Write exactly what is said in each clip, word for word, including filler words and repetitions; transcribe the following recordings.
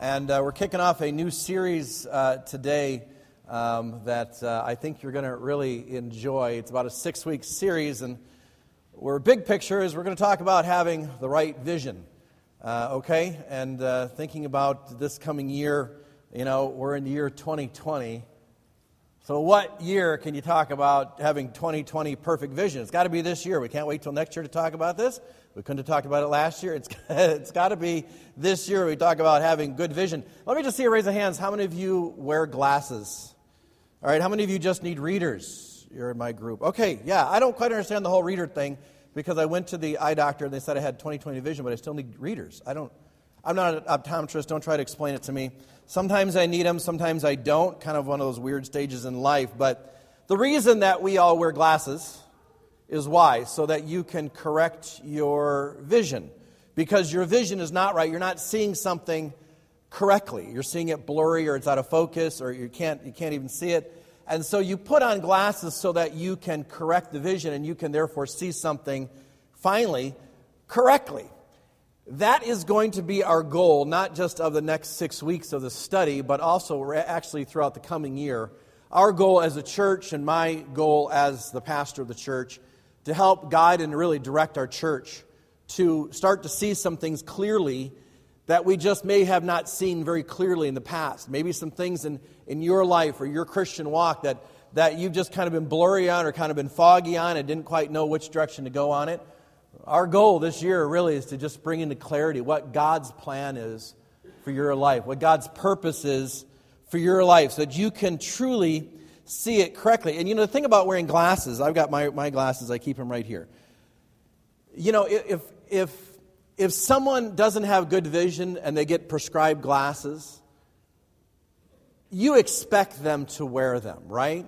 And uh, we're kicking off a new series uh, today um, that uh, I think you're going to really enjoy. It's about a six-week series, and our big picture is we're going to talk about having the right vision, uh, okay? And uh, thinking about this coming year, you know, we're in the year twenty twenty. So what year can you talk about having twenty twenty perfect vision? It's got to be this year. We can't wait till next year to talk about this. We couldn't have talked about it last year. It's, it's got to be this year we talk about having good vision. Let me just see a raise of hands. How many of you wear glasses? All right, how many of you just need readers? You're in my group. Okay, yeah, I don't quite understand the whole reader thing because I went to the eye doctor and they said I had twenty twenty vision, but I still need readers. I don't, I'm not an optometrist. Don't try to explain it to me. Sometimes I need them, sometimes I don't. Kind of one of those weird stages in life. But the reason that we all wear glasses is why, so that you can correct your vision. Because your vision is not right. You're not seeing something correctly. You're seeing it blurry, or it's out of focus, or you can't you can't even see it. And so you put on glasses so that you can correct the vision, and you can therefore see something finally correctly. That is going to be our goal, not just of the next six weeks of the study, but also actually throughout the coming year. Our goal as a church, and my goal as the pastor of the church, to help guide and really direct our church to start to see some things clearly that we just may have not seen very clearly in the past. Maybe some things in, in your life or your Christian walk that, that you've just kind of been blurry on or kind of been foggy on and didn't quite know which direction to go on it. Our goal this year really is to just bring into clarity what God's plan is for your life, what God's purpose is for your life, so that you can truly see it correctly. And you know, the thing about wearing glasses, I've got my, my glasses, I keep them right here. You know, if if if someone doesn't have good vision and they get prescribed glasses, you expect them to wear them, right?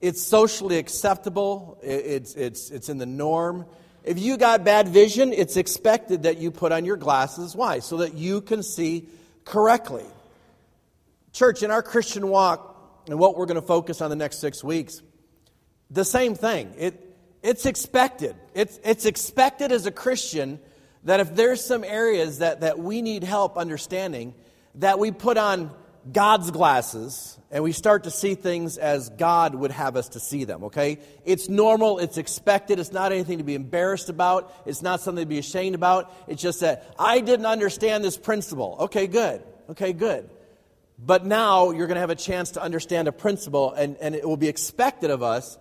It's socially acceptable, it's it's it's in the norm. If you got bad vision, it's expected that you put on your glasses. Why? So that you can see correctly. Church, in our Christian walk, and what we're going to focus on the next six weeks, the same thing. It it's expected. It's it's expected as a Christian that if there's some areas that, that we need help understanding, that we put on God's glasses and we start to see things as God would have us to see them, okay? It's normal. It's expected. It's not anything to be embarrassed about. It's not something to be ashamed about. It's just that I didn't understand this principle. Okay, good. Okay, good. But now you're going to have a chance to understand a principle, and, and it will be expected of us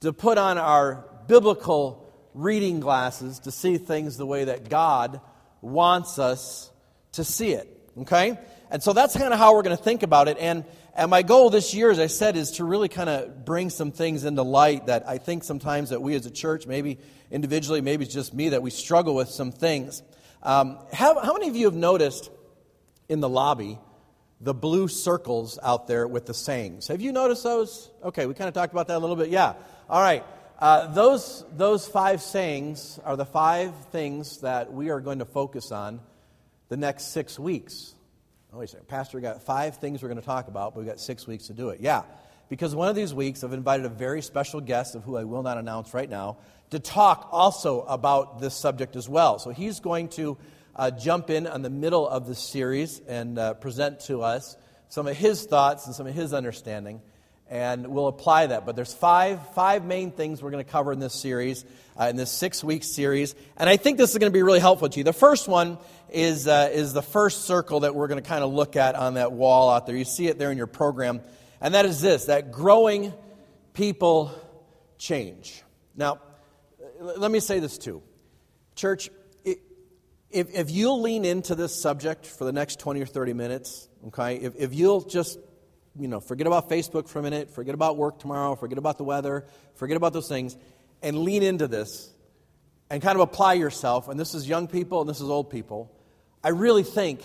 to put on our biblical reading glasses to see things the way that God wants us to see it, okay? And so that's kind of how we're going to think about it, and, and my goal this year, as I said, is to really kind of bring some things into light that I think sometimes that we as a church, maybe individually, maybe it's just me, that we struggle with some things. Um, how, how many of you have noticed in the lobby the blue circles out there with the sayings? Have you noticed those? Okay, we kind of talked about that a little bit. Yeah. All right. Uh, those those five sayings are the five things that we are going to focus on the next six weeks. Oh, wait a second. Pastor, we got five things we're going to talk about, but we've got six weeks to do it. Yeah. Because one of these weeks, I've invited a very special guest of who I will not announce right now to talk also about this subject as well. So he's going to Uh, jump in on the middle of the series and uh, present to us some of his thoughts and some of his understanding, and we'll apply that. But there's five five main things we're going to cover in this series, uh, in this six-week series, and I think this is going to be really helpful to you. The first one is uh, is the first circle that we're going to kind of look at on that wall out there. You see it there in your program, and that is this, that growing people change. Now, let me say this too. Church, If if you'll lean into this subject for the next twenty or thirty minutes, okay, if, if you'll just, you know, forget about Facebook for a minute, forget about work tomorrow, forget about the weather, forget about those things, and lean into this and kind of apply yourself, and this is young people and this is old people, I really think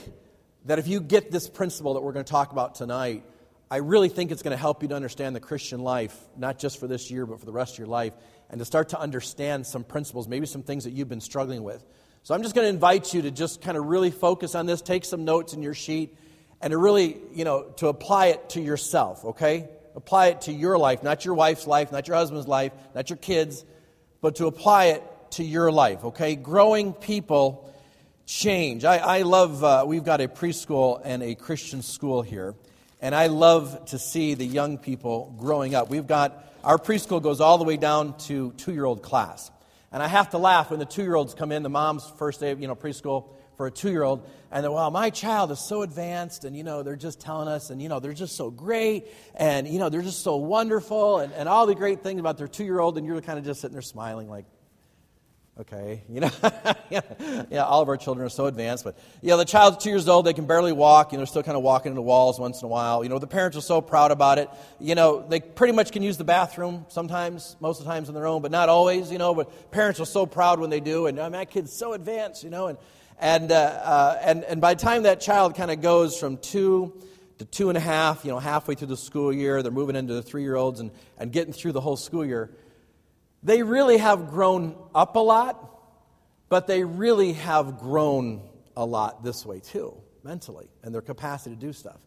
that if you get this principle that we're going to talk about tonight, I really think it's going to help you to understand the Christian life, not just for this year, but for the rest of your life, and to start to understand some principles, maybe some things that you've been struggling with. So I'm just going to invite you to just kind of really focus on this, take some notes in your sheet, and to really, you know, to apply it to yourself, okay? Apply it to your life, not your wife's life, not your husband's life, not your kids, but to apply it to your life, okay? Growing people change. I, I love, uh, we've got a preschool and a Christian school here, and I love to see the young people growing up. We've got, our preschool goes all the way down to two-year-old class. And I have to laugh when the two-year-olds come in, the mom's first day of, you know, preschool for a two-year-old, and they're, wow, my child is so advanced, and, you know, they're just telling us, and, you know, they're just so great, and, you know, they're just so wonderful, and, and all the great things about their two-year-old, and you're kind of just sitting there smiling like, okay, you know, yeah, yeah, all of our children are so advanced, but, you know, the child's two years old, they can barely walk, you know, they're still kind of walking into walls once in a while, you know, the parents are so proud about it, you know, they pretty much can use the bathroom sometimes, most of the times on their own, but not always, you know, but parents are so proud when they do, and, I mean, that kid's so advanced, you know, and, and, uh, uh, and, and by the time that child kind of goes from two to two and a half, you know, halfway through the school year, they're moving into the three-year-olds and, and getting through the whole school year, they really have grown up a lot, but they really have grown a lot this way too, mentally, and their capacity to do stuff.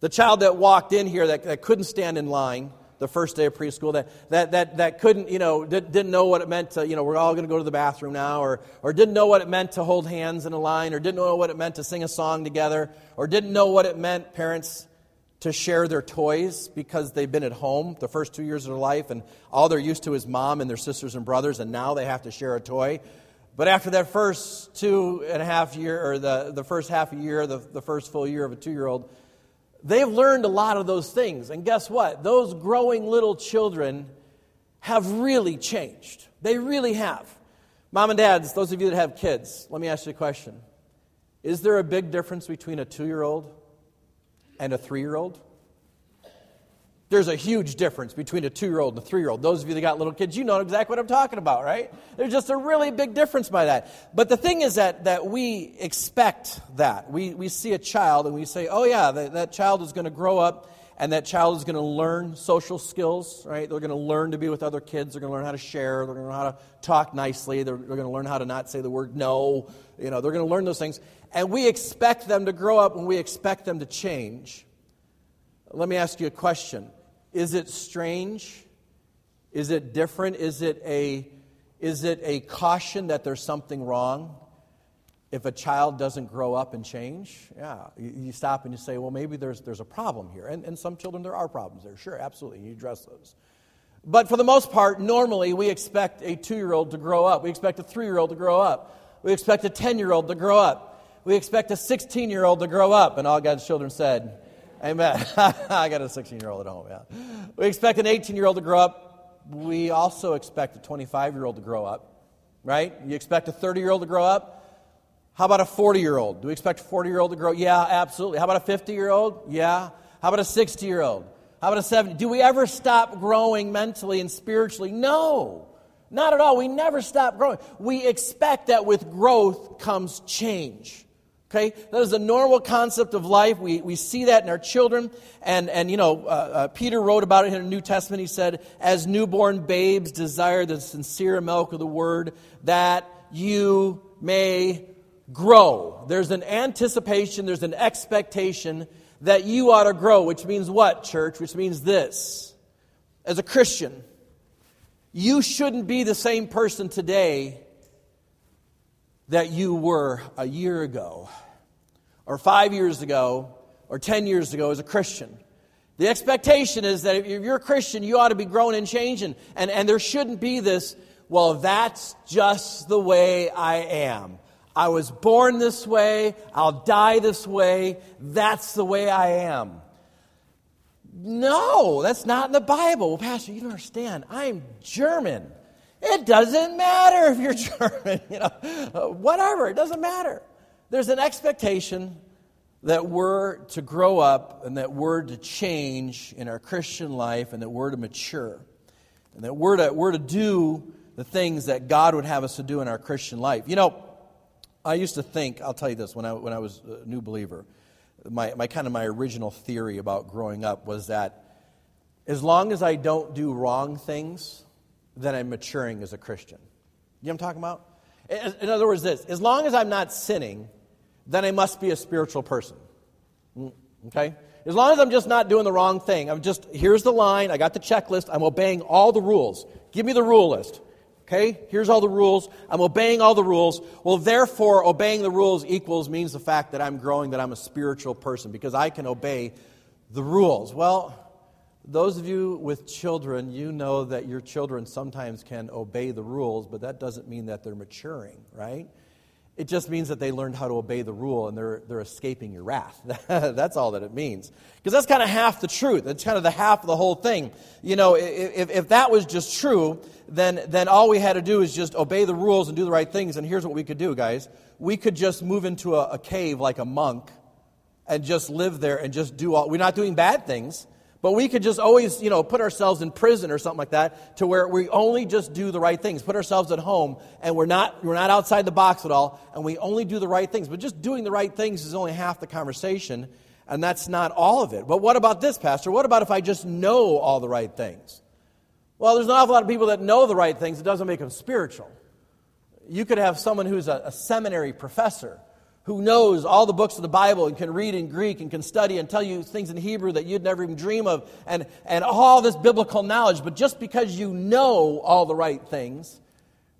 The child that walked in here that, that couldn't stand in line the first day of preschool, that that that, that couldn't, you know, did, didn't know what it meant to, you know, we're all going to go to the bathroom now, or or didn't know what it meant to hold hands in a line, or didn't know what it meant to sing a song together, or didn't know what it meant, parents, to share their toys because they've been at home the first two years of their life and all they're used to is mom and their sisters and brothers, and now they have to share a toy. But after that first two and a half year, or the, the first half a year, the, the first full year of a two-year-old, they've learned a lot of those things. And guess what? Those growing little children have really changed. They really have. Mom and dads, those of you that have kids, let me ask you a question. Is there a big difference between a two-year-old and a three-year-old? There's a huge difference between a two-year-old and a three-year-old. Those of you that got little kids, you know exactly what I'm talking about, right? There's just a really big difference by that. But the thing is that that we expect that. We we see a child and we say, oh yeah, that, that child is going to grow up and that child is going to learn social skills, right? They're going to learn to be with other kids. They're going to learn how to share. They're going to learn how to talk nicely. They're, they're going to learn how to not say the word no. You know, they're going to learn those things. And we expect them to grow up and we expect them to change. Let me ask you a question. Is it strange? Is it different? Is it a, is it a caution that there's something wrong if a child doesn't grow up and change? Yeah, you stop and you say, well, maybe there's there's a problem here. And, and some children, there are problems there. Sure, absolutely, you address those. But for the most part, normally we expect a two-year-old to grow up. We expect a three-year-old to grow up. We expect a ten-year-old to grow up. We expect a sixteen-year-old to grow up. And all God's children said, amen. I got a sixteen-year-old at home, yeah. We expect an eighteen-year-old to grow up. We also expect a twenty-five-year-old to grow up, right? You expect a thirty-year-old to grow up? How about a forty-year-old? Do we expect a forty-year-old to grow? Yeah, absolutely. How about a fifty-year-old? Yeah. How about a sixty-year-old? How about a seventy? Do we ever stop growing mentally and spiritually? No. Not at all. We never stop growing. We expect that with growth comes change. Okay, that is the normal concept of life. We we see that in our children. And, and you know, uh, uh, Peter wrote about it in the New Testament. He said, as newborn babes desire the sincere milk of the word, that you may grow. There's an anticipation, there's an expectation that you ought to grow, which means what, church? Which means this. As a Christian, you shouldn't be the same person today that you were a year ago, or five years ago, or ten years ago as a Christian. The expectation is that if you're a Christian, you ought to be growing and changing. And, and there shouldn't be this, well, that's just the way I am. I was born this way. I'll die this way. That's the way I am. No, that's not in the Bible. Well, Pastor, you don't understand. I'm German. It doesn't matter if you're German, you know, whatever, it doesn't matter. There's an expectation that we're to grow up and that we're to change in our Christian life and that we're to mature and that we're to, we're to do the things that God would have us to do in our Christian life. You know, I used to think, I'll tell you this, when I, when I was a new believer, my, my kind of my original theory about growing up was that as long as I don't do wrong things, then I'm maturing as a Christian. You know what I'm talking about? In other words, this, as long as I'm not sinning, then I must be a spiritual person. Okay? As long as I'm just not doing the wrong thing, I'm just, here's the line, I got the checklist, I'm obeying all the rules. Give me the rule list. Okay? Here's all the rules. I'm obeying all the rules. Well, therefore, obeying the rules equals means the fact that I'm growing, that I'm a spiritual person, because I can obey the rules. Well, those of you with children, you know that your children sometimes can obey the rules, but that doesn't mean that they're maturing, right? It just means that they learned how to obey the rule and they're they're escaping your wrath. That's all that it means. Because that's kind of half the truth. That's kind of the half of the whole thing. You know, if, if that was just true, then then all we had to do is just obey the rules and do the right things. And here's what we could do, guys. We could just move into a, a cave like a monk and just live there and just do all... We're not doing bad things, but we could just always, you know, put ourselves in prison or something like that to where we only just do the right things, put ourselves at home, and we're not we're not outside the box at all, and we only do the right things. But just doing the right things is only half the conversation, and that's not all of it. But what about this, Pastor? What about if I just know all the right things? Well, there's an awful lot of people that know the right things. It doesn't make them spiritual. You could have someone who's a, a seminary professor who knows all the books of the Bible and can read in Greek and can study and tell you things in Hebrew that you'd never even dream of, and, and all this biblical knowledge. But just because you know all the right things,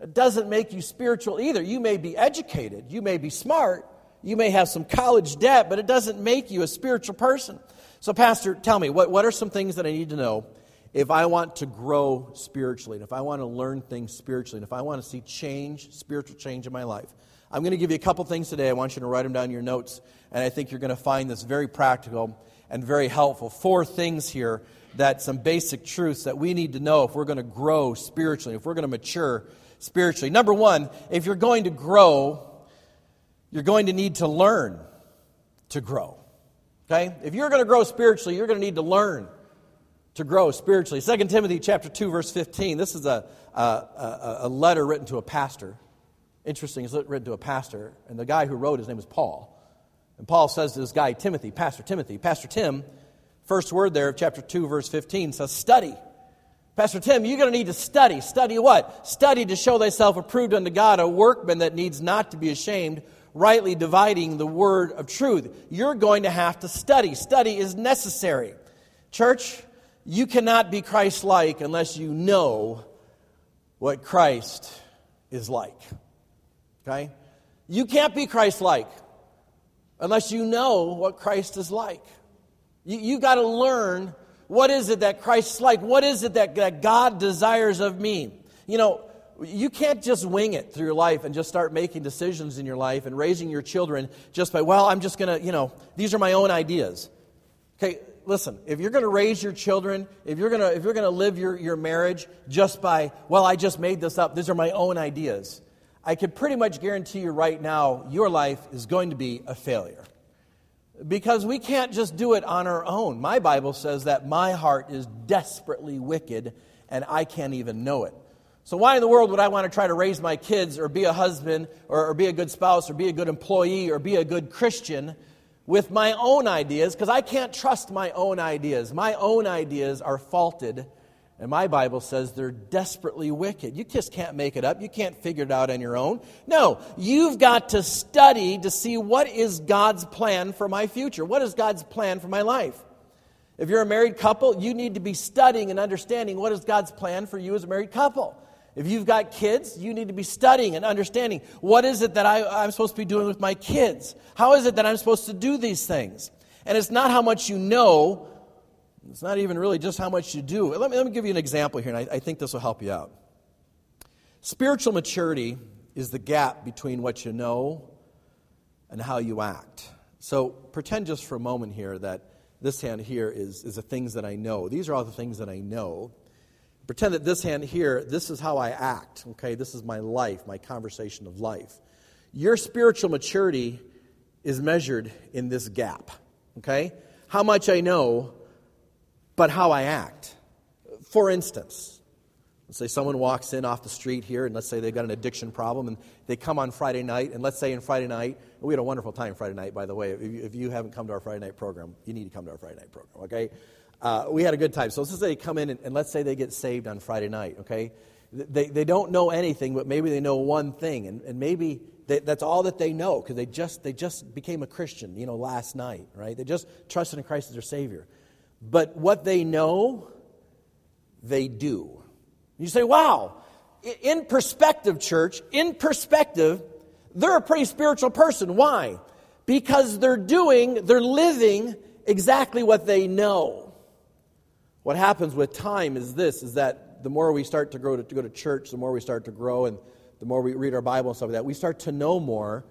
it doesn't make you spiritual either. You may be educated, you may be smart, you may have some college debt, but it doesn't make you a spiritual person. So, Pastor, tell me, what, what are some things that I need to know if I want to grow spiritually, and if I want to learn things spiritually, and if I want to see change, spiritual change in my life? I'm going to give you a couple things today. I want you to write them down in your notes, and I think you're going to find this very practical and very helpful. Four things here, that some basic truths that we need to know if we're going to grow spiritually, if we're going to mature spiritually. Number one, if you're going to grow, you're going to need to learn to grow. Okay? If you're going to grow spiritually, you're going to need to learn to grow spiritually. Second Timothy chapter two, verse fifteen. This is a, a, a, a letter written to a pastor. Interesting, it's written to a pastor, and the guy who wrote, his name is Paul. And Paul says to this guy, Timothy, Pastor Timothy, Pastor Tim, first word there of chapter two, verse fifteen, says study. Pastor Tim, you're going to need to study. Study what? Study to show thyself approved unto God, a workman that needs not to be ashamed, rightly dividing the word of truth. You're going to have to study. Study is necessary. Church, you cannot be Christ-like unless you know what Christ is like. Okay? You can't be Christ-like unless you know what Christ is like. You, you got to learn, what is it that Christ's like? What is it that, that God desires of me? You know, you can't just wing it through your life and just start making decisions in your life and raising your children just by, well, I'm just going to, you know, these are my own ideas. Okay, listen, if you're going to raise your children, if you're going to if you're going to live your, your marriage just by, well, I just made this up, these are my own ideas, I can pretty much guarantee you right now, your life is going to be a failure. Because we can't just do it on our own. My Bible says that my heart is desperately wicked, and I can't even know it. So why in the world would I want to try to raise my kids or be a husband or, or be a good spouse or be a good employee or be a good Christian with my own ideas? Because I can't trust my own ideas. My own ideas are faulted. And my Bible says they're desperately wicked. You just can't make it up. You can't figure it out on your own. No, you've got to study to see what is God's plan for my future. What is God's plan for my life? If you're a married couple, you need to be studying and understanding what is God's plan for you as a married couple. If you've got kids, you need to be studying and understanding what is it that I, I'm supposed to be doing with my kids. How is it that I'm supposed to do these things? And it's not how much you know. It's not even really just how much you do. Let me, let me give you an example here, and I, I think this will help you out. Spiritual maturity is the gap between what you know and how you act. So pretend just for a moment here that this hand here is, is the things that I know. These are all the things that I know. Pretend that this hand here, this is how I act, okay? This is my life, my conversation of life. Your spiritual maturity is measured in this gap, okay? How much I know, but how I act. For instance, Let's say someone walks in off the street here, and let's say they've got an addiction problem, and they come on Friday night, and let's say on Friday night, we had a wonderful time Friday night, by the way. If you haven't come to our Friday night program, you need to come to our Friday night program, okay? Uh, we had a good time. So let's say they come in, and, and let's say they get saved on Friday night, okay? They they don't know anything, but maybe they know one thing, and, and maybe they, that's all that they know, because they just they just became a Christian, you know, last night, right? They just trusted in Christ as their Savior. But what they know, they do. You say, wow, in perspective, church, in perspective, they're a pretty spiritual person. Why? Because they're doing, they're living exactly what they know. What happens with time is this, is that the more we start to grow to, to go to church, the more we start to grow, and the more we read our Bible and stuff like that, we start to know more.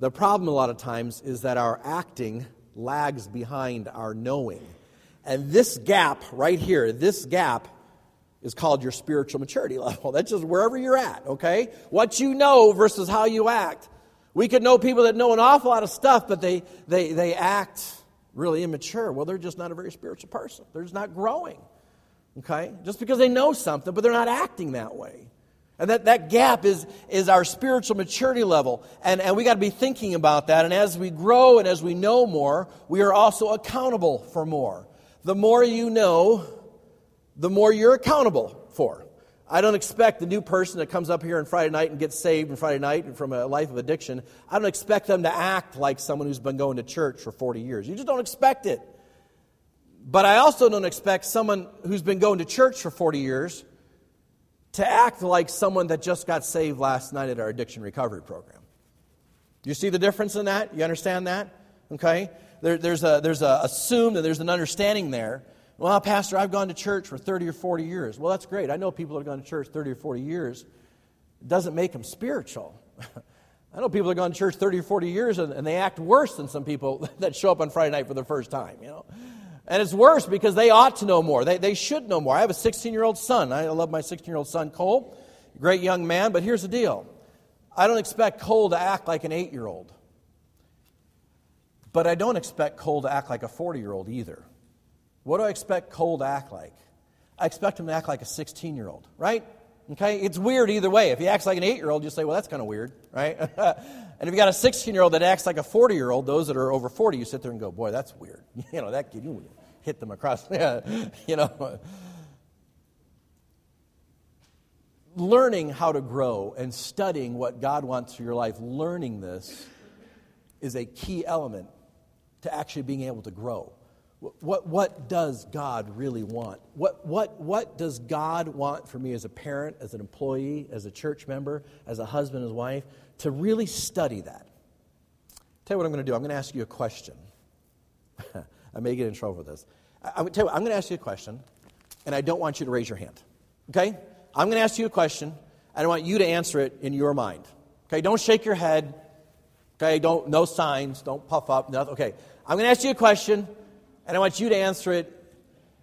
The problem a lot of times is that our acting lags behind our knowing. And this gap right here, this gap is called your spiritual maturity level. That's just wherever you're at, okay? What you know versus how you act. We could know people that know an awful lot of stuff, but they they they act really immature. Well, they're just not a very spiritual person. They're just not growing, okay? Just because they know something, but they're not acting that way. And that, that gap is, is our spiritual maturity level. And, and we got to be thinking about that. And as we grow and as we know more, we are also accountable for more. The more you know, the more you're accountable for. I don't expect the new person that comes up here on Friday night and gets saved on Friday night and from a life of addiction, I don't expect them to act like someone who's been going to church for forty years. You just don't expect it. But I also don't expect someone who's been going to church for forty years to act like someone that just got saved last night at our addiction recovery program. You see the difference in that? You understand that? Okay? There, there's a there's a assume that there's an understanding there. Well, Pastor, I've gone to church for thirty or forty years. Well, that's great. I know people that have gone to church thirty or forty years. It doesn't make them spiritual. I know people that have gone to church thirty or forty years, and, and they act worse than some people that show up on Friday night for the first time, you know. And it's worse because they ought to know more. They they should know more. I have a sixteen-year-old son. I love my sixteen-year-old son, Cole. Great young man, but here's the deal. I don't expect Cole to act like an eight-year-old. But I don't expect Cole to act like a forty-year-old either. What do I expect Cole to act like? I expect him to act like a sixteen-year-old, right? Okay, it's weird either way. If he acts like an eight-year-old, you say, well, that's kind of weird, right? And if you got a sixteen-year-old that acts like a forty-year-old, those that are over forty, you sit there and go, boy, that's weird. You know, that kid, you hit them across, you know. Learning how to grow and studying what God wants for your life, learning this is a key element to actually being able to grow. What what does God really want? What what what does God want for me as a parent, as an employee, as a church member, as a husband, as a wife, to really study that? Tell you what I'm going to do. I'm going to ask you a question. I may get in trouble with this. I, I'm, tell you what, I'm going to ask you a question, and I don't want you to raise your hand. Okay? I'm going to ask you a question, and I want you to answer it in your mind. Okay? Don't shake your head. Okay? Don't no signs. Don't puff up. Nothing. Okay. I'm going to ask you a question. And I want you to answer it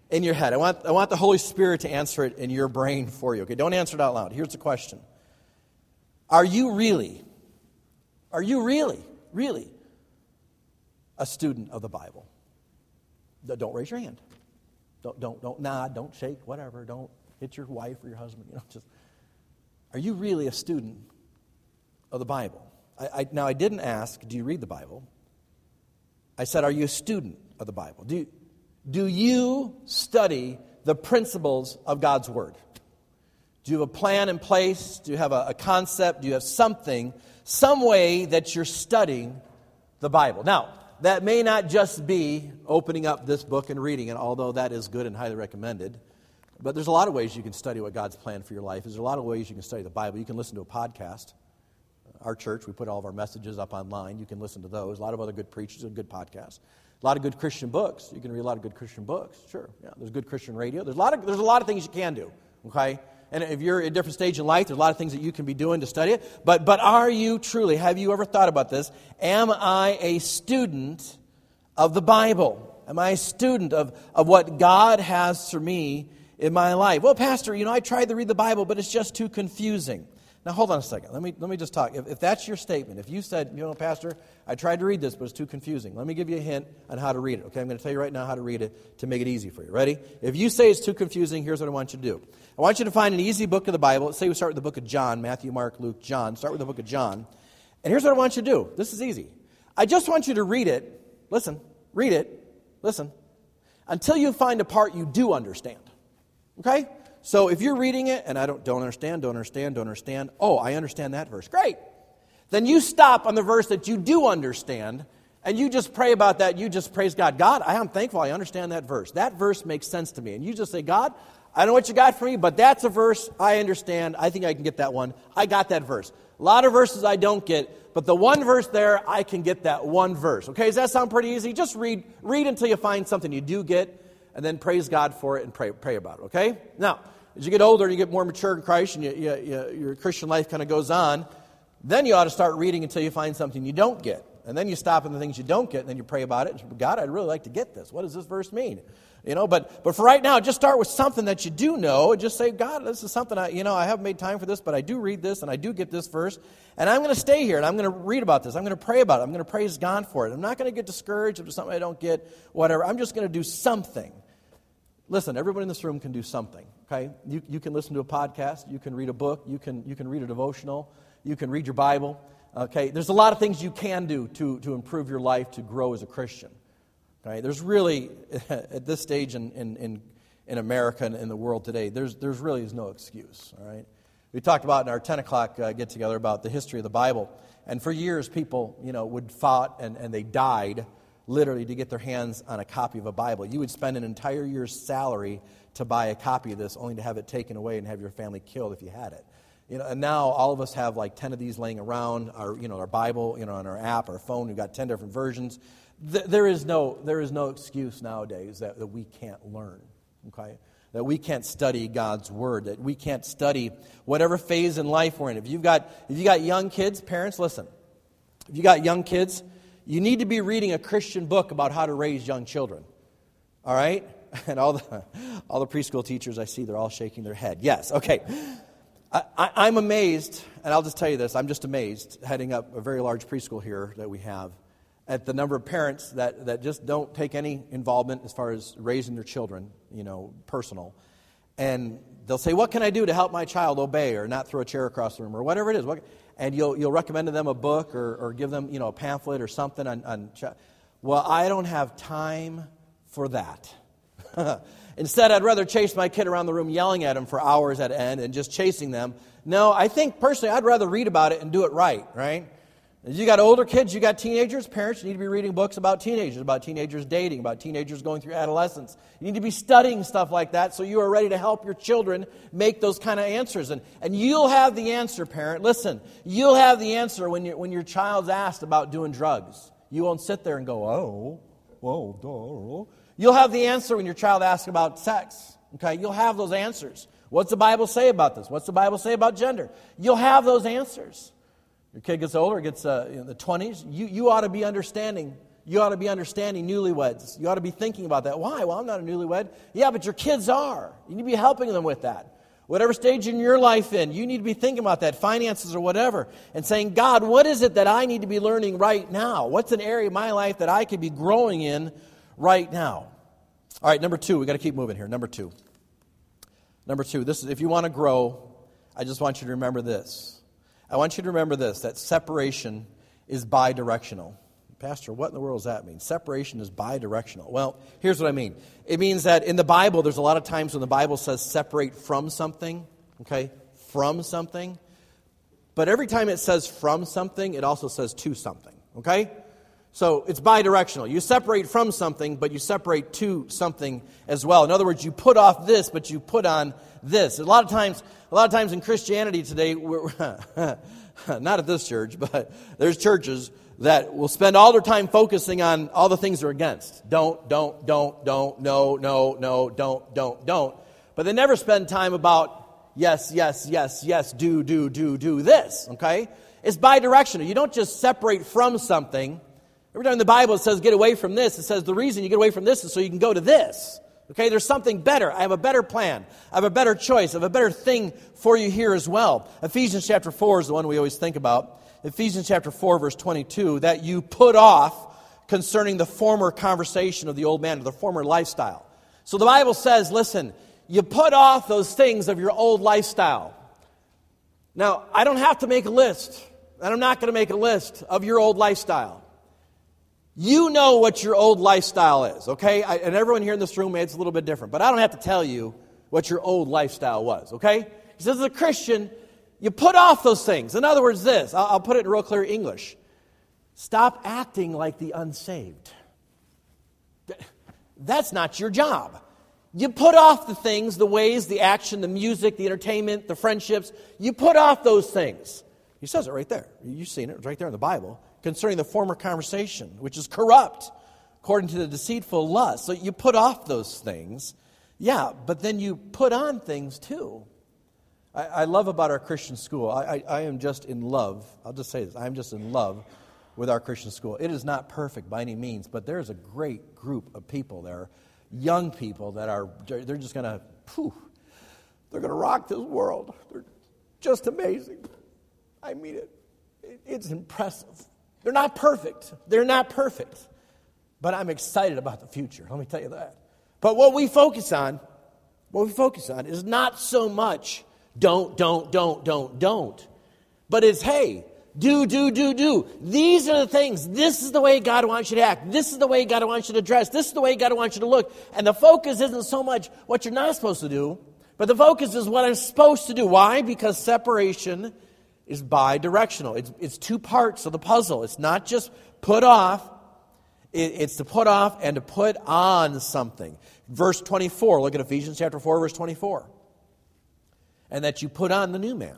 in your head. I want I want the Holy Spirit to answer it in your brain for you. Okay, don't answer it out loud. Here's the question. Are you really, are you really, really a student of the Bible? Don't raise your hand. Don't don't don't nod, don't shake, whatever. Don't hit your wife or your husband. You know, just are you really a student of the Bible? I, I now I didn't ask, do you read the Bible? I said, are you a student of the Bible? Do, do you study the principles of God's Word? Do you have a plan in place? Do you have a, a concept? Do you have something, some way that you're studying the Bible? Now, that may not just be opening up this book and reading it, although that is good and highly recommended. But there's a lot of ways you can study what God's plan for your life is. There's a lot of ways you can study the Bible. You can listen to a podcast. Our church, we put all of our messages up online. You can listen to those. A lot of other good preachers and good podcasts. A lot of good Christian books. You can read a lot of good Christian books. Sure, yeah. There's good Christian radio. There's a lot of there's a lot of things you can do. Okay, and if you're at a different stage in life, there's a lot of things that you can be doing to study it. But but are you truly? Have you ever thought about this? Am I a student of the Bible? Am I a student of of what God has for me in my life? Well, Pastor, you know, I tried to read the Bible, but it's just too confusing. Now, hold on a second. Let me let me just talk. If, if that's your statement, if you said, you know, Pastor, I tried to read this, but it's too confusing. Let me give you a hint on how to read it, okay? I'm going to tell you right now how to read it to make it easy for you. Ready? If you say it's too confusing, here's what I want you to do. I want you to find an easy book of the Bible. Let's say we start with the book of John, Matthew, Mark, Luke, John. Start with the book of John. And here's what I want you to do. This is easy. I just want you to read it. Listen. Read it. Listen. Until you find a part you do understand, okay? So if you're reading it and I don't don't understand, don't understand, don't understand, oh, I understand that verse. Great. Then you stop on the verse that you do understand and you just pray about that. You just praise God. God, I am thankful I understand that verse. That verse makes sense to me. And you just say, God, I don't know what you got for me, but that's a verse I understand. I think I can get that one. I got that verse. A lot of verses I don't get, but the one verse there, I can get that one verse. Okay, does that sound pretty easy? Just read read until you find something you do get, and then praise God for it and pray pray about it, okay? Now, as you get older and you get more mature in Christ and you, you, you, your Christian life kind of goes on, then you ought to start reading until you find something you don't get. And then you stop on the things you don't get, and then you pray about it. And say, God, I'd really like to get this. What does this verse mean? You know, but but for right now, just start with something that you do know. And just say, God, this is something I, you know, I haven't made time for this, but I do read this, and I do get this verse. And I'm going to stay here, and I'm going to read about this. I'm going to pray about it. I'm going to praise God for it. I'm not going to get discouraged if there's something I don't get, whatever. I'm just going to do something. Listen, everyone in this room can do something, okay? You you can listen to a podcast. You can read a book. You can you can read a devotional. You can read your Bible. Okay, there's a lot of things you can do to, to improve your life, to grow as a Christian. Right? There's really, at this stage in, in, in America and in the world today, there's there's really is no excuse. All right, we talked about in our ten o'clock uh, get-together about the history of the Bible. And for years, people, you know, would fought and, and they died literally to get their hands on a copy of a Bible. You would spend an entire year's salary to buy a copy of this only to have it taken away and have your family killed if you had it. You know, and now all of us have like ten of these laying around. Our, you know, our Bible, you know, on our app, our phone. We've got ten different versions. Th- there is no, there is no excuse nowadays that, that we can't learn. Okay, that we can't study God's Word. That we can't study whatever phase in life we're in. If you've got, if you got young kids, parents, listen. If you got young kids, you need to be reading a Christian book about how to raise young children. All right, and all the, all the preschool teachers I see, they're all shaking their head. Yes, okay. I, I'm amazed, and I'll just tell you this, I'm just amazed, heading up a very large preschool here that we have, at the number of parents that, that just don't take any involvement as far as raising their children, you know, personal. And they'll say, what can I do to help my child obey or not throw a chair across the room or whatever it is? What, and you'll you'll recommend to them a book or, or give them, you know, a pamphlet or something on, on chi- well, I don't have time for that. Instead, I'd rather chase my kid around the room yelling at him for hours at end and just chasing them. No, I think personally I'd rather read about it and do it right, right? You got older kids, you got teenagers, parents, you need to be reading books about teenagers, about teenagers dating, about teenagers going through adolescence. You need to be studying stuff like that so you are ready to help your children make those kind of answers. And and you'll have the answer, parent. Listen, you'll have the answer when, you, when your child's asked about doing drugs. You won't sit there and go, oh, whoa, duh. You'll have the answer when your child asks about sex, okay? You'll have those answers. What's the Bible say about this? What's the Bible say about gender? You'll have those answers. Your kid gets older, gets uh, in the twenties, you, you ought to be understanding. You ought to be understanding newlyweds. You ought to be thinking about that. Why? Well, I'm not a newlywed. Yeah, but your kids are. You need to be helping them with that. Whatever stage in your life in, you need to be thinking about that, finances or whatever, and saying, God, what is it that I need to be learning right now? What's an area of my life that I could be growing in right now? All right, number two. We've got to keep moving here. Number two. Number two. This is, if you want to grow, I just want you to remember this. I want you to remember this, that separation is bidirectional. Pastor, what in the world does that mean? Separation is bidirectional. Well, here's what I mean. It means that in the Bible, there's a lot of times when the Bible says separate from something, okay, from something. But every time it says from something, it also says to something, okay? So it's bidirectional. You separate from something, but you separate to something as well. In other words, you put off this, but you put on this. A lot of times, a lot of times in Christianity today, we're, not at this church, but there's churches that will spend all their time focusing on all the things they're against. Don't, don't, don't, don't, no, no, no, don't, don't, don't. But they never spend time about yes, yes, yes, yes, do, do, do, do this. Okay? It's bidirectional. You don't just separate from something. Every time the Bible says get away from this, it says the reason you get away from this is so you can go to this. Okay, there's something better. I have a better plan. I have a better choice. I have a better thing for you here as well. Ephesians chapter four is the one we always think about. Ephesians chapter four, verse twenty-two, that you put off concerning the former conversation of the old man, or the former lifestyle. So the Bible says, listen, you put off those things of your old lifestyle. Now, I don't have to make a list, and I'm not going to make a list of your old lifestyle. You know what your old lifestyle is, okay? I, and everyone here in this room, it's a little bit different. But I don't have to tell you what your old lifestyle was, okay? He says, as a Christian, you put off those things. In other words, this. I'll, I'll put it in real clear English. Stop acting like the unsaved. That's not your job. You put off the things, the ways, the action, the music, the entertainment, the friendships. You put off those things. He says it right there. You've seen it. It's right there in the Bible. Concerning the former conversation, which is corrupt, according to the deceitful lust. So you put off those things, yeah, but then you put on things too. I, I love about our Christian school, I, I, I am just in love, I'll just say this, I'm just in love with our Christian school. It is not perfect by any means, but there's a great group of people there, young people that are, they're just going to, poof, they're going to rock this world. They're just amazing. I mean it. it it's impressive. They're not perfect. They're not perfect. But I'm excited about the future. Let me tell you that. But what we focus on, what we focus on is not so much don't, don't, don't, don't, don't. But it's, hey, do, do, do, do. These are the things. This is the way God wants you to act. This is the way God wants you to dress. This is the way God wants you to look. And the focus isn't so much what you're not supposed to do, but the focus is what I'm supposed to do. Why? Because separation is bi-directional. It's, it's two parts of the puzzle. It's not just put off. It, it's to put off and to put on something. Verse twenty-four. Look at Ephesians chapter four, verse twenty-four. And that you put on the new man.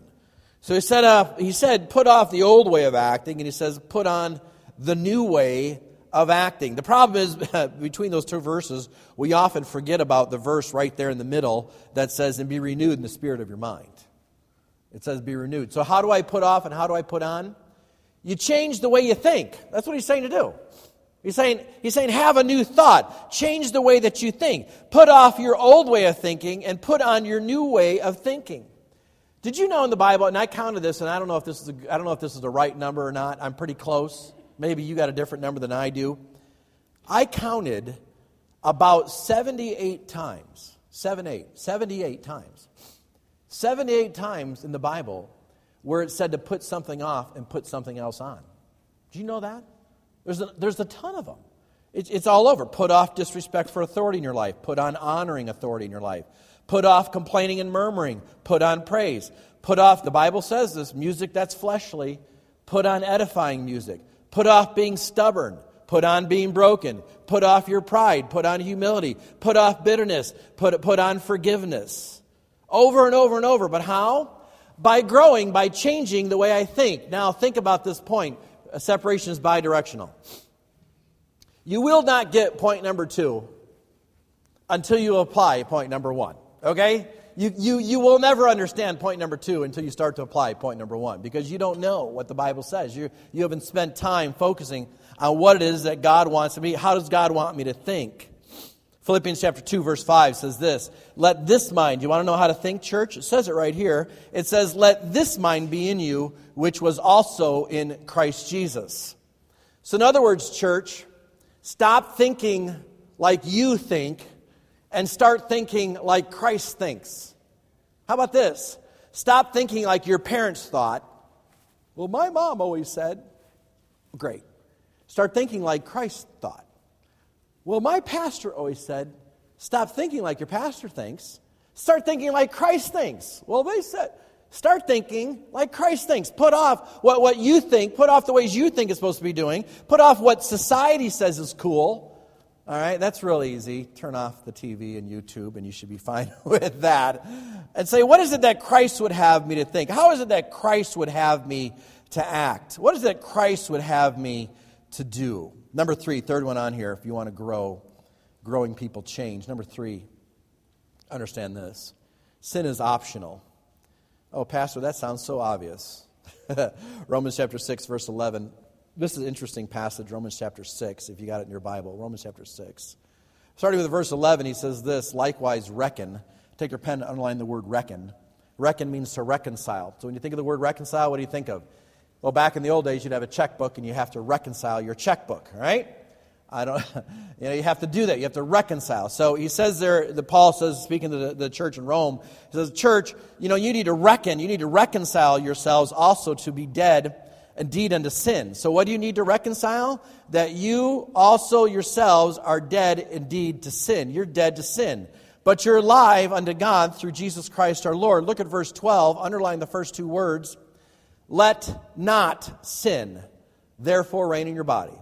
So he said, uh, he said, put off the old way of acting. And he says, put on the new way of acting. The problem is, between those two verses, we often forget about the verse right there in the middle that says, and be renewed in the spirit of your mind. It says be renewed. So how do I put off and how do I put on? You change the way you think. That's what he's saying to do. He's saying, he's saying have a new thought. Change the way that you think. Put off your old way of thinking and put on your new way of thinking. Did you know in the Bible, and I counted this, and I don't know if this is a, I don't know if this is the right number or not. I'm pretty close. Maybe you got a different number than I do. I counted about seventy-eight times. Seven, eight. seventy-eight times. seventy-eight times in the Bible where it said to put something off and put something else on. Do you know that? There's a, there's a ton of them. It's, it's all over. Put off disrespect for authority in your life. Put on honoring authority in your life. Put off complaining and murmuring. Put on praise. Put off, the Bible says this, music that's fleshly. Put on edifying music. Put off being stubborn. Put on being broken. Put off your pride. Put on humility. Put off bitterness. Put, put on forgiveness. Over and over and over. But how? By growing, by changing the way I think. Now, think about this point. Separation is bidirectional. You will not get point number two until you apply point number one. Okay? You, you, you will never understand point number two until you start to apply point number one, because you don't know what the Bible says. You, you haven't spent time focusing on what it is that God wants to be. How does God want me to think? Philippians chapter two, verse five says this, let this mind, you want to know how to think, church? It says it right here. It says, let this mind be in you, which was also in Christ Jesus. So in other words, church, stop thinking like you think and start thinking like Christ thinks. How about this? Stop thinking like your parents thought. Well, my mom always said, great. Start thinking like Christ thought. Well, my pastor always said, stop thinking like your pastor thinks. Start thinking like Christ thinks. Well, they said, start thinking like Christ thinks. Put off what, what you think. Put off the ways you think is supposed to be doing. Put off what society says is cool. All right, that's real easy. Turn off the T V and YouTube, and you should be fine with that. And say, what is it that Christ would have me to think? How is it that Christ would have me to act? What is it that Christ would have me to do? Number three, third one on here, if you want to grow, growing people change. Number three, understand this. Sin is optional. Oh, Pastor, that sounds so obvious. Romans chapter six, verse eleven. This is an interesting passage, Romans chapter six, if you got it in your Bible. Romans chapter six. Starting with verse eleven, he says this, likewise reckon. Take your pen and underline the word reckon. Reckon means to reconcile. So when you think of the word reconcile, what do you think of? Well, back in the old days, you'd have a checkbook, and you have to reconcile your checkbook, all right? I don't, you know, you have to do that. You have to reconcile. So he says there, the Paul says, speaking to the, the church in Rome, he says, church, you know, you need to reckon. You need to reconcile yourselves also to be dead indeed unto sin. So what do you need to reconcile? That you also yourselves are dead indeed to sin. You're dead to sin. But you're alive unto God through Jesus Christ our Lord. Look at verse twelve, underline the first two words. Let not sin, therefore, reign in your body.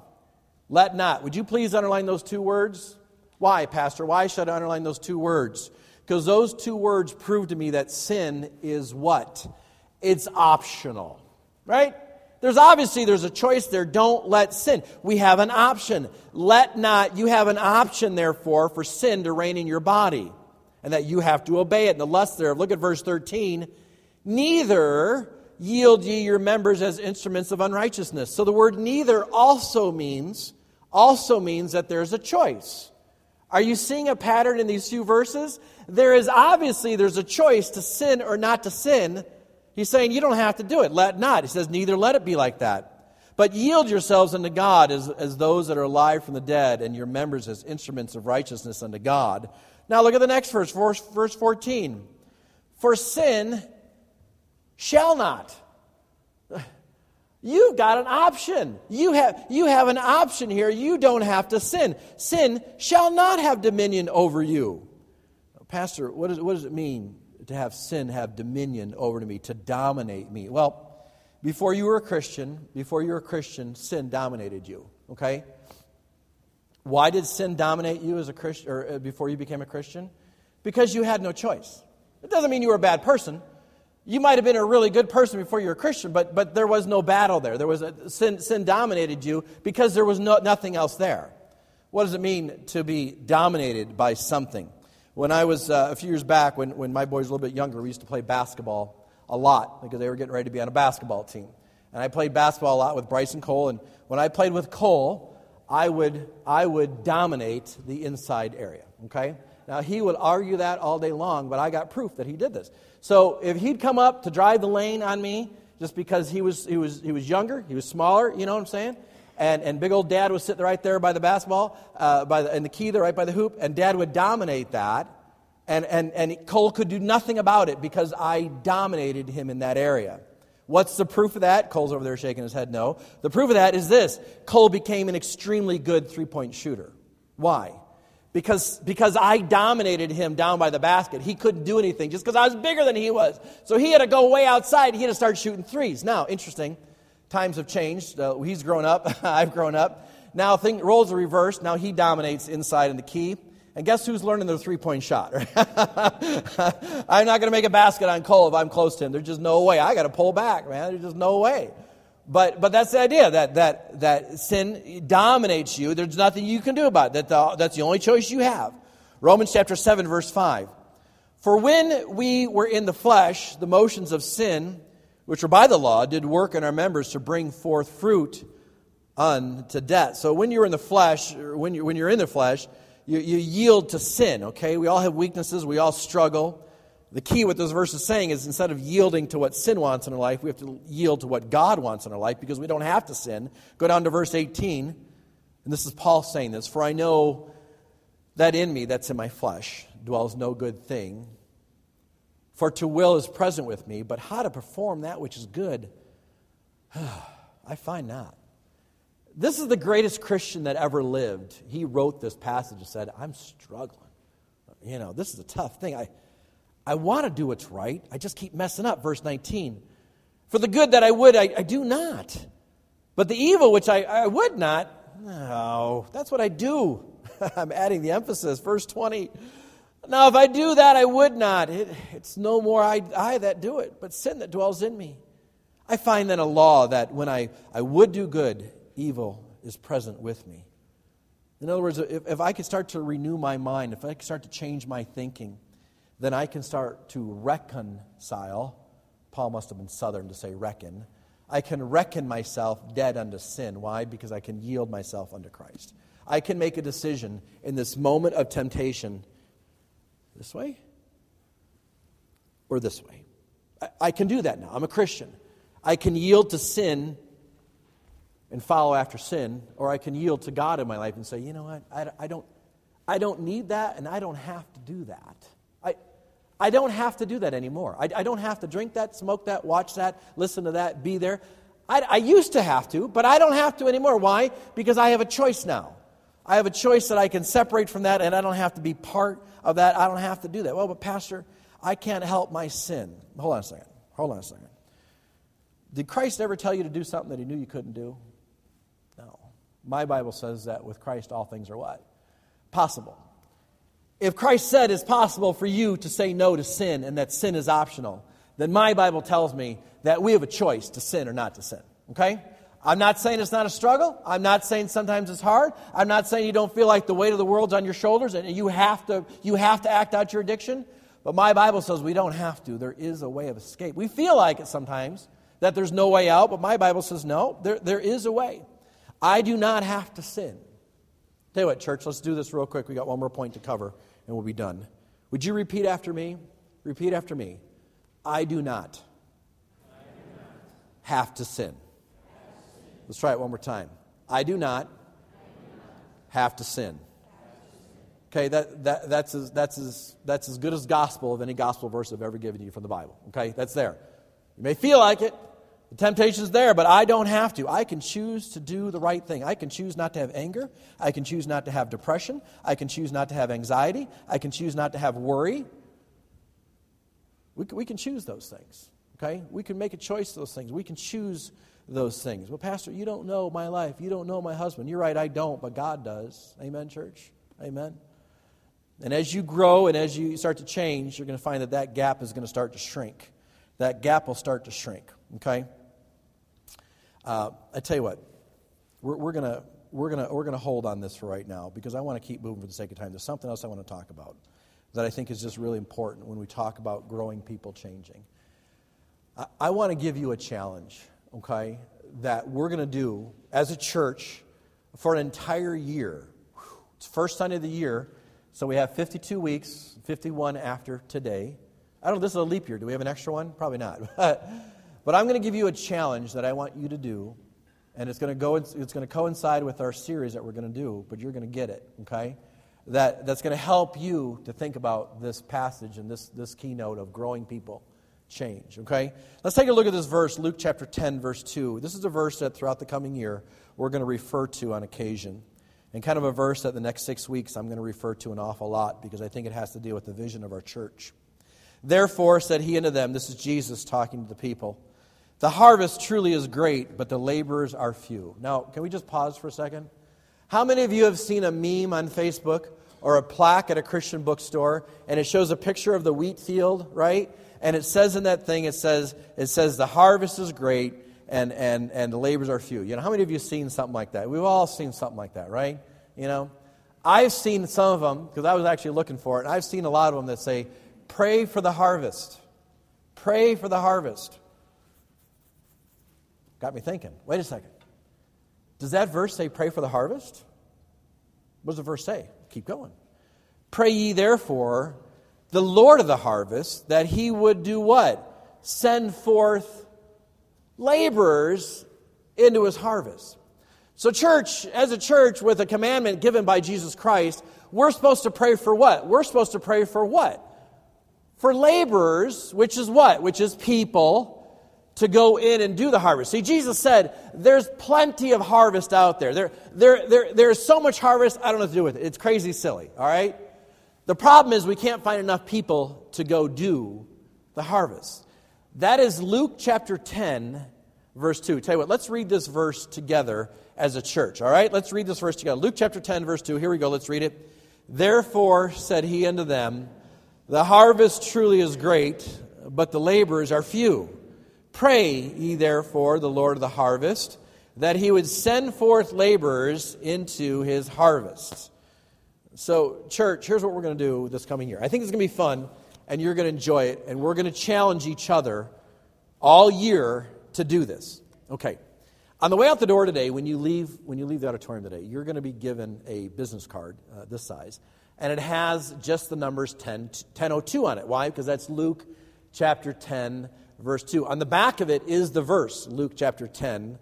Let not. Would you please underline those two words? Why, Pastor? Why should I underline those two words? Because those two words prove to me that sin is what? It's optional, right? There's obviously, there's a choice there. Don't let sin. We have an option. Let not, you have an option, therefore, for sin to reign in your body, and that you have to obey it. And the lust thereof. Look at verse thirteen. Neither yield ye your members as instruments of unrighteousness. So the word neither also means, also means that there's a choice. Are you seeing a pattern in these few verses? There is obviously, there's a choice to sin or not to sin. He's saying you don't have to do it. Let not. He says neither let it be like that. But yield yourselves unto God as, as those that are alive from the dead, and your members as instruments of righteousness unto God. Now look at the next verse, verse, verse fourteen. For sin shall not. You've got an option. You have, you have an option here. You don't have to sin. Sin shall not have dominion over you. Pastor, what, is, what does it mean? To have sin have dominion over me, to dominate me. Well, before you were a Christian, before you were a Christian, sin dominated you, okay? Why did sin dominate you as a Christian, or before you became a Christian? Because you had no choice. It doesn't mean you were a bad person. You might have been a really good person before you were a Christian, but but there was no battle there. There was a, sin sin dominated you because there was no, nothing else there. What does it mean to be dominated by something? When I was, uh, a few years back, when, when my boys were a little bit younger, we used to play basketball a lot because they were getting ready to be on a basketball team. And I played basketball a lot with Bryce and Cole. And when I played with Cole, I would I would dominate the inside area, okay? Now, he would argue that all day long, but I got proof that he did this. So if he'd come up to drive the lane on me just because he was he was, he was younger, he was smaller, you know what I'm saying? And and big old Dad was sitting right there by the basketball, uh, by the, and the key there right by the hoop, and Dad would dominate that, and, and, and Cole could do nothing about it because I dominated him in that area. What's the proof of that? Cole's over there shaking his head no. The proof of that is this. Cole became an extremely good three-point shooter. Why? Because because I dominated him down by the basket. He couldn't do anything just because I was bigger than he was. So he had to go way outside. He had to start shooting threes. Now, interesting. Times have changed. Uh, he's grown up. I've grown up. Now thing, roles are reversed. Now he dominates inside in the key. And guess who's learning the three-point shot? I'm not going to make a basket on Cole if I'm close to him. There's just no way. I got to pull back, man. There's just no way. But but that's the idea, that that that sin dominates you. There's nothing you can do about it. That the, that's the only choice you have. Romans chapter seven, verse five. For when we were in the flesh, the motions of sin, which were by the law, did work in our members to bring forth fruit unto death. So when you're in the flesh, or when you're, when you're in the flesh, you, you yield to sin, okay? We all have weaknesses. We all struggle. The key what this verse is saying is instead of yielding to what sin wants in our life, we have to yield to what God wants in our life because we don't have to sin. Go down to verse eighteen, and this is Paul saying this. For I know that in me, that's in my flesh, dwells no good thing. For to will is present with me, but how to perform that which is good, I find not. This is the greatest Christian that ever lived. He wrote this passage and said, I'm struggling. You know, this is a tough thing. I, I want to do what's right. I just keep messing up. Verse nineteen, for the good that I would, I, I do not. But the evil which I, I would not, no, that's what I do. I'm adding the emphasis. Verse twenty, now, if I do that, I would not. It, it's no more I, I that do it, but sin that dwells in me. I find then a law that when I, I would do good, evil is present with me. In other words, if, if I could start to renew my mind, if I could start to change my thinking, then I can start to reconcile. Paul must have been Southern to say reckon. I can reckon myself dead unto sin. Why? Because I can yield myself unto Christ. I can make a decision in this moment of temptation this way or this way. I, I can do that now. I'm a Christian. I can yield to sin and follow after sin, or I can yield to God in my life and say, you know what, I, I don't I don't need that, and I don't have to do that. I I don't have to do that anymore. I, I don't have to drink that, smoke that, watch that, listen to that, be there. I, I used to have to, but I don't have to anymore. Why? Because I have a choice now. I have a choice that I can separate from that, and I don't have to be part of that. I don't have to do that. Well, but Pastor, I can't help my sin. Hold on a second. Hold on a second. Did Christ ever tell you to do something that he knew you couldn't do? No. My Bible says that with Christ, all things are what? Possible. If Christ said it's possible for you to say no to sin and that sin is optional, then my Bible tells me that we have a choice to sin or not to sin, okay? I'm not saying it's not a struggle. I'm not saying sometimes it's hard. I'm not saying you don't feel like the weight of the world's on your shoulders and you have to you have to act out your addiction. But my Bible says we don't have to. There is a way of escape. We feel like it sometimes, that there's no way out, but my Bible says no, there, there is a way. I do not have to sin. Tell you what, church, let's do this real quick. We got one more point to cover, and we'll be done. Would you repeat after me? Repeat after me. I do not, I do not. Have to sin. Have to sin. Let's try it one more time. I do not, I do not. Have to sin. Okay, that, that that's as that's as that's as good as gospel of any gospel verse I've ever given you from the Bible. Okay, that's there. You may feel like it. The temptation's there, but I don't have to. I can choose to do the right thing. I can choose not to have anger. I can choose not to have depression. I can choose not to have anxiety. I can choose not to have worry. We can, we can choose those things, okay? We can make a choice to those things. We can choose those things. Well, Pastor, you don't know my life. You don't know my husband. You're right, I don't, but God does. Amen, church? Amen. And as you grow and as you start to change, you're going to find that that gap is going to start to shrink. That gap will start to shrink, okay? Uh, I tell you what, we're, we're gonna we're gonna we're gonna hold on this for right now because I want to keep moving for the sake of time. There's something else I want to talk about that I think is just really important when we talk about growing people changing. I, I want to give you a challenge, okay? That we're gonna do as a church for an entire year. Whew, it's the first Sunday of the year, so we have fifty-two weeks, fifty-one after today. I don't know, this is a leap year. Do we have an extra one? Probably not. But I'm going to give you a challenge that I want you to do, and it's going to go. It's going to coincide with our series that we're going to do, but you're going to get it, okay? That that's going to help you to think about this passage and this, this keynote of growing people change, okay? Let's take a look at this verse, Luke chapter ten, verse two. This is a verse that throughout the coming year we're going to refer to on occasion, and kind of a verse that the next six weeks I'm going to refer to an awful lot because I think it has to deal with the vision of our church. Therefore, said he unto them, this is Jesus talking to the people, the harvest truly is great, but the laborers are few. Now, can we just pause for a second? How many of you have seen a meme on Facebook or a plaque at a Christian bookstore, and it shows a picture of the wheat field, right? And it says in that thing, it says, it says the harvest is great and, and, and the laborers are few. You know, how many of you have seen something like that? We've all seen something like that, right? You know, I've seen some of them, because I was actually looking for it, and I've seen a lot of them that say, pray for the harvest. Pray for the harvest. Got me thinking. Wait a second. Does that verse say pray for the harvest? What does the verse say? Keep going. Pray ye therefore the Lord of the harvest that he would do what? Send forth laborers into his harvest. So church, as a church with a commandment given by Jesus Christ, we're supposed to pray for what? We're supposed to pray for what? For laborers, which is what? Which is people, to go in and do the harvest. See, Jesus said, there's plenty of harvest out there. There, there, there, there's so much harvest, I don't know what to do with it. It's crazy silly, all right? The problem is we can't find enough people to go do the harvest. That is Luke chapter ten, verse two. Tell you what, let's read this verse together as a church, all right? Let's read this verse together. Luke chapter ten, verse two. Here we go, let's read it. Therefore said he unto them, the harvest truly is great, but the laborers are few. Pray ye therefore the Lord of the harvest, that he would send forth laborers into his harvest. So, church, here's what we're going to do this coming year. I think it's going to be fun, and you're going to enjoy it, and we're going to challenge each other all year to do this. Okay, On the way out the door today, when you leave when you leave the auditorium today, you're going to be given a business card uh, this size, and it has just the numbers ten, ten oh two on it. Why? Because that's Luke chapter ten, verse two. On the back of it is the verse, Luke chapter ten,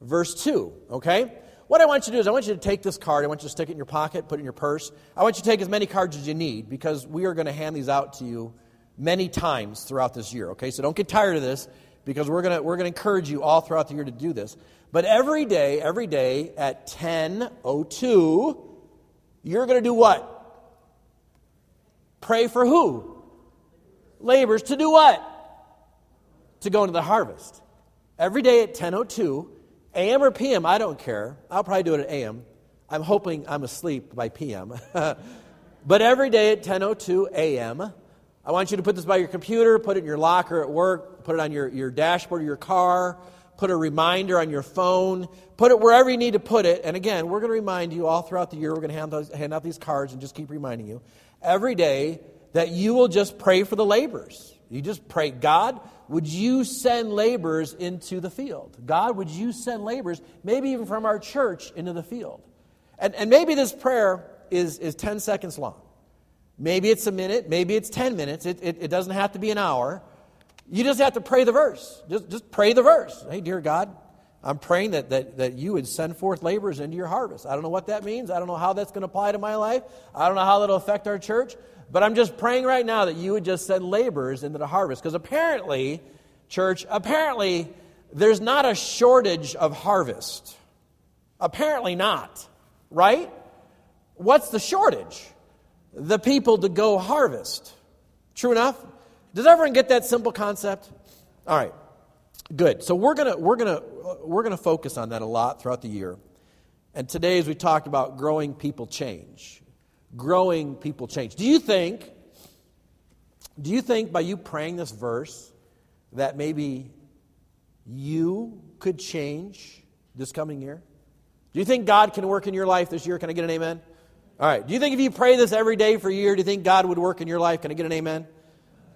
verse two, okay? What I want you to do is I want you to take this card. I want you to stick it in your pocket, put it in your purse. I want you to take as many cards as you need because we are going to hand these out to you many times throughout this year, okay? So don't get tired of this because we're going to we're going to encourage you all throughout the year to do this. But every day, every day at ten oh two, you're going to do what? Pray for who? Labors to do what? To go into the harvest. Every day at ten oh two, A M or P M, I don't care. I'll probably do it at A M. I'm hoping I'm asleep by P M. But every day at ten oh two A M, I want you to put this by your computer, put it in your locker at work, put it on your, your dashboard of your car, put a reminder on your phone, put it wherever you need to put it. And again, we're going to remind you all throughout the year, we're going to hand, those, hand out these cards and just keep reminding you every day that you will just pray for the laborers. You just pray, God, would you send laborers into the field? God, would you send laborers, maybe even from our church, into the field? And and maybe this prayer is, is ten seconds long. Maybe it's a minute. Maybe it's ten minutes. It, it, it doesn't have to be an hour. You just have to pray the verse. Just just pray the verse. Hey, dear God, I'm praying that, that, that you would send forth laborers into your harvest. I don't know what that means. I don't know how that's going to apply to my life. I don't know how that will affect our church. But I'm just praying right now that you would just send laborers into the harvest. Because apparently, church, apparently there's not a shortage of harvest. Apparently not, right? What's the shortage? The people to go harvest. True enough? Does everyone get that simple concept? All right. Good. So we're going to we're going to we're going to focus on that a lot throughout the year. And today as we talked about growing people change. Growing people change. Do you think, do you think by you praying this verse that maybe you could change this coming year? Do you think God can work in your life this year? Can I get an amen? All right. Do you think if you pray this every day for a year, do you think God would work in your life? Can I get an amen?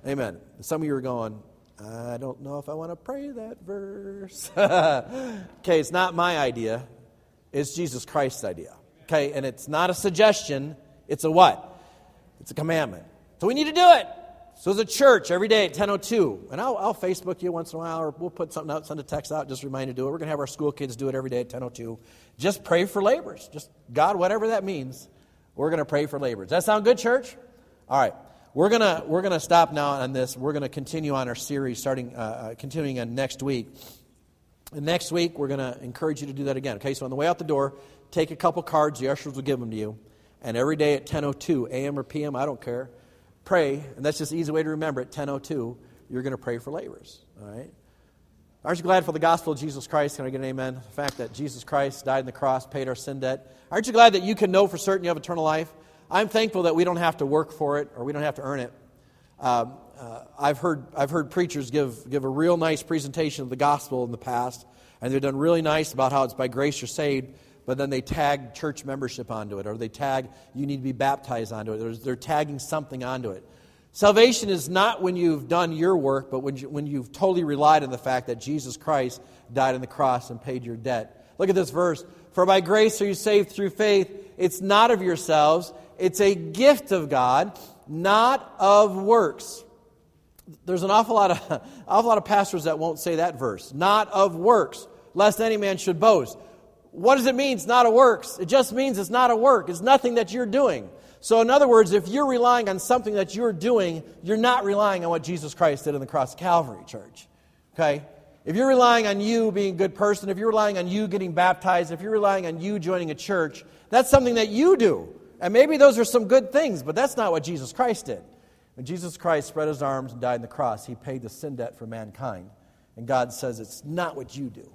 Amen. Some of you are going, I don't know if I want to pray that verse. Okay, it's not my idea. It's Jesus Christ's idea. Okay, and it's not a suggestion. It's a what? It's a commandment. So we need to do it. So as a church, every day at ten oh two. And I'll, I'll Facebook you once in a while, or we'll put something out, send a text out, just remind you to do it. We're going to have our school kids do it every day at ten oh two. Just pray for laborers. Just, God, whatever that means, we're going to pray for laborers. Does that sound good, church? All right. We're going to we're gonna stop now on this. We're going to continue on our series, starting uh, continuing on next week. And next week, we're going to encourage you to do that again. Okay, so on the way out the door, take a couple cards. The ushers will give them to you. And every day at ten oh two a.m. or p m, I don't care, pray. And that's just an easy way to remember. At ten oh two, you're going to pray for laborers. All right? Aren't you glad for the gospel of Jesus Christ? Can I get an amen? The fact that Jesus Christ died on the cross, paid our sin debt. Aren't you glad that you can know for certain you have eternal life? I'm thankful that we don't have to work for it or we don't have to earn it. Um, uh, I've heard I've heard preachers give give a real nice presentation of the gospel in the past, and they've done really nice about how it's by grace you're saved, but then they tag church membership onto it, or they tag you need to be baptized onto it. They're, they're tagging something onto it. Salvation is not when you've done your work, but when, you, when you've totally relied on the fact that Jesus Christ died on the cross and paid your debt. Look at this verse. For by grace are you saved through faith. It's not of yourselves. It's a gift of God, not of works. There's an awful lot of awful lot of pastors that won't say that verse. Not of works, lest any man should boast. What does it mean it's not a works? It just means it's not a work. It's nothing that you're doing. So in other words, if you're relying on something that you're doing, you're not relying on what Jesus Christ did on the cross of Calvary, church. Okay? If you're relying on you being a good person, if you're relying on you getting baptized, if you're relying on you joining a church, that's something that you do. And maybe those are some good things, but that's not what Jesus Christ did. When Jesus Christ spread his arms and died on the cross, he paid the sin debt for mankind. And God says it's not what you do.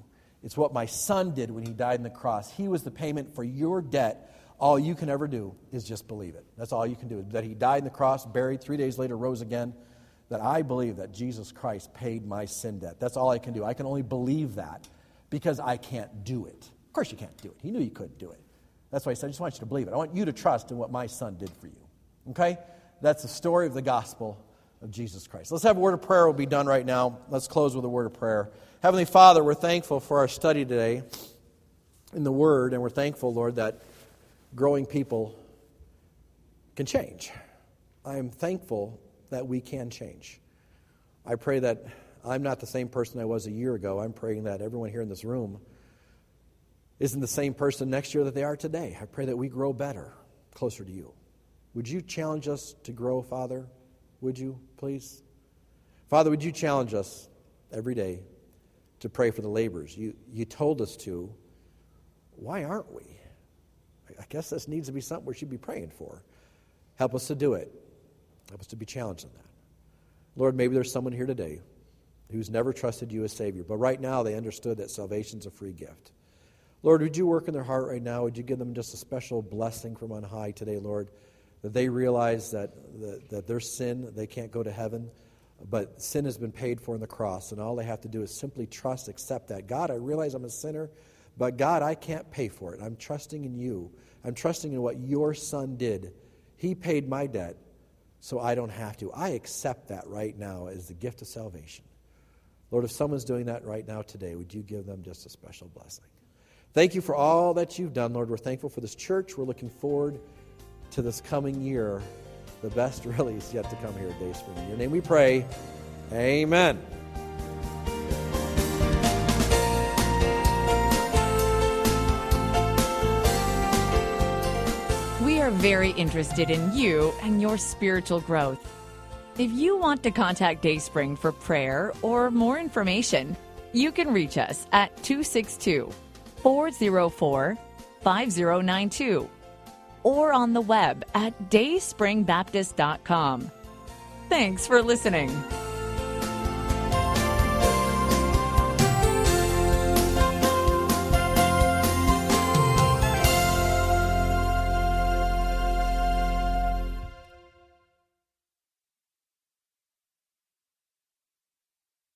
It's what my son did when he died on the cross. He was the payment for your debt. All you can ever do is just believe it. That's all you can do. That he died on the cross, buried, three days later rose again. That I believe that Jesus Christ paid my sin debt. That's all I can do. I can only believe that because I can't do it. Of course you can't do it. He knew you couldn't do it. That's why he said, I just want you to believe it. I want you to trust in what my son did for you. Okay? That's the story of the gospel of Jesus Christ. Let's have a word of prayer. We'll be done right now. Let's close with a word of prayer. Heavenly Father, we're thankful for our study today in the Word, and we're thankful, Lord, that growing people can change. I am thankful that we can change. I pray that I'm not the same person I was a year ago. I'm praying that everyone here in this room isn't the same person next year that they are today. I pray that we grow better, closer to you. Would you challenge us to grow, Father? Would you, please? Father, would you challenge us every day to pray for the laborers? You you told us to. Why aren't we? I guess this needs to be something we should be praying for. Help us to do it. Help us to be challenged in that. Lord, maybe there's someone here today who's never trusted you as Savior, but right now they understood that salvation's a free gift. Lord, would you work in their heart right now? Would you give them just a special blessing from on high today, Lord, that they realize that, that, that their sin, they can't go to heaven, but sin has been paid for in the cross, and all they have to do is simply trust, accept that. God, I realize I'm a sinner, but God, I can't pay for it. I'm trusting in you. I'm trusting in what your Son did. He paid my debt, so I don't have to. I accept that right now as the gift of salvation. Lord, if someone's doing that right now today, would you give them just a special blessing? Thank you for all that you've done, Lord. We're thankful for this church. We're looking forward to this coming year. The best really is yet to come here at Dayspring. In your name we pray. Amen. We are very interested in you and your spiritual growth. If you want to contact Dayspring for prayer or more information, you can reach us at two six two, four oh four, five oh nine two or on the web at dayspring baptist dot com. Thanks for listening.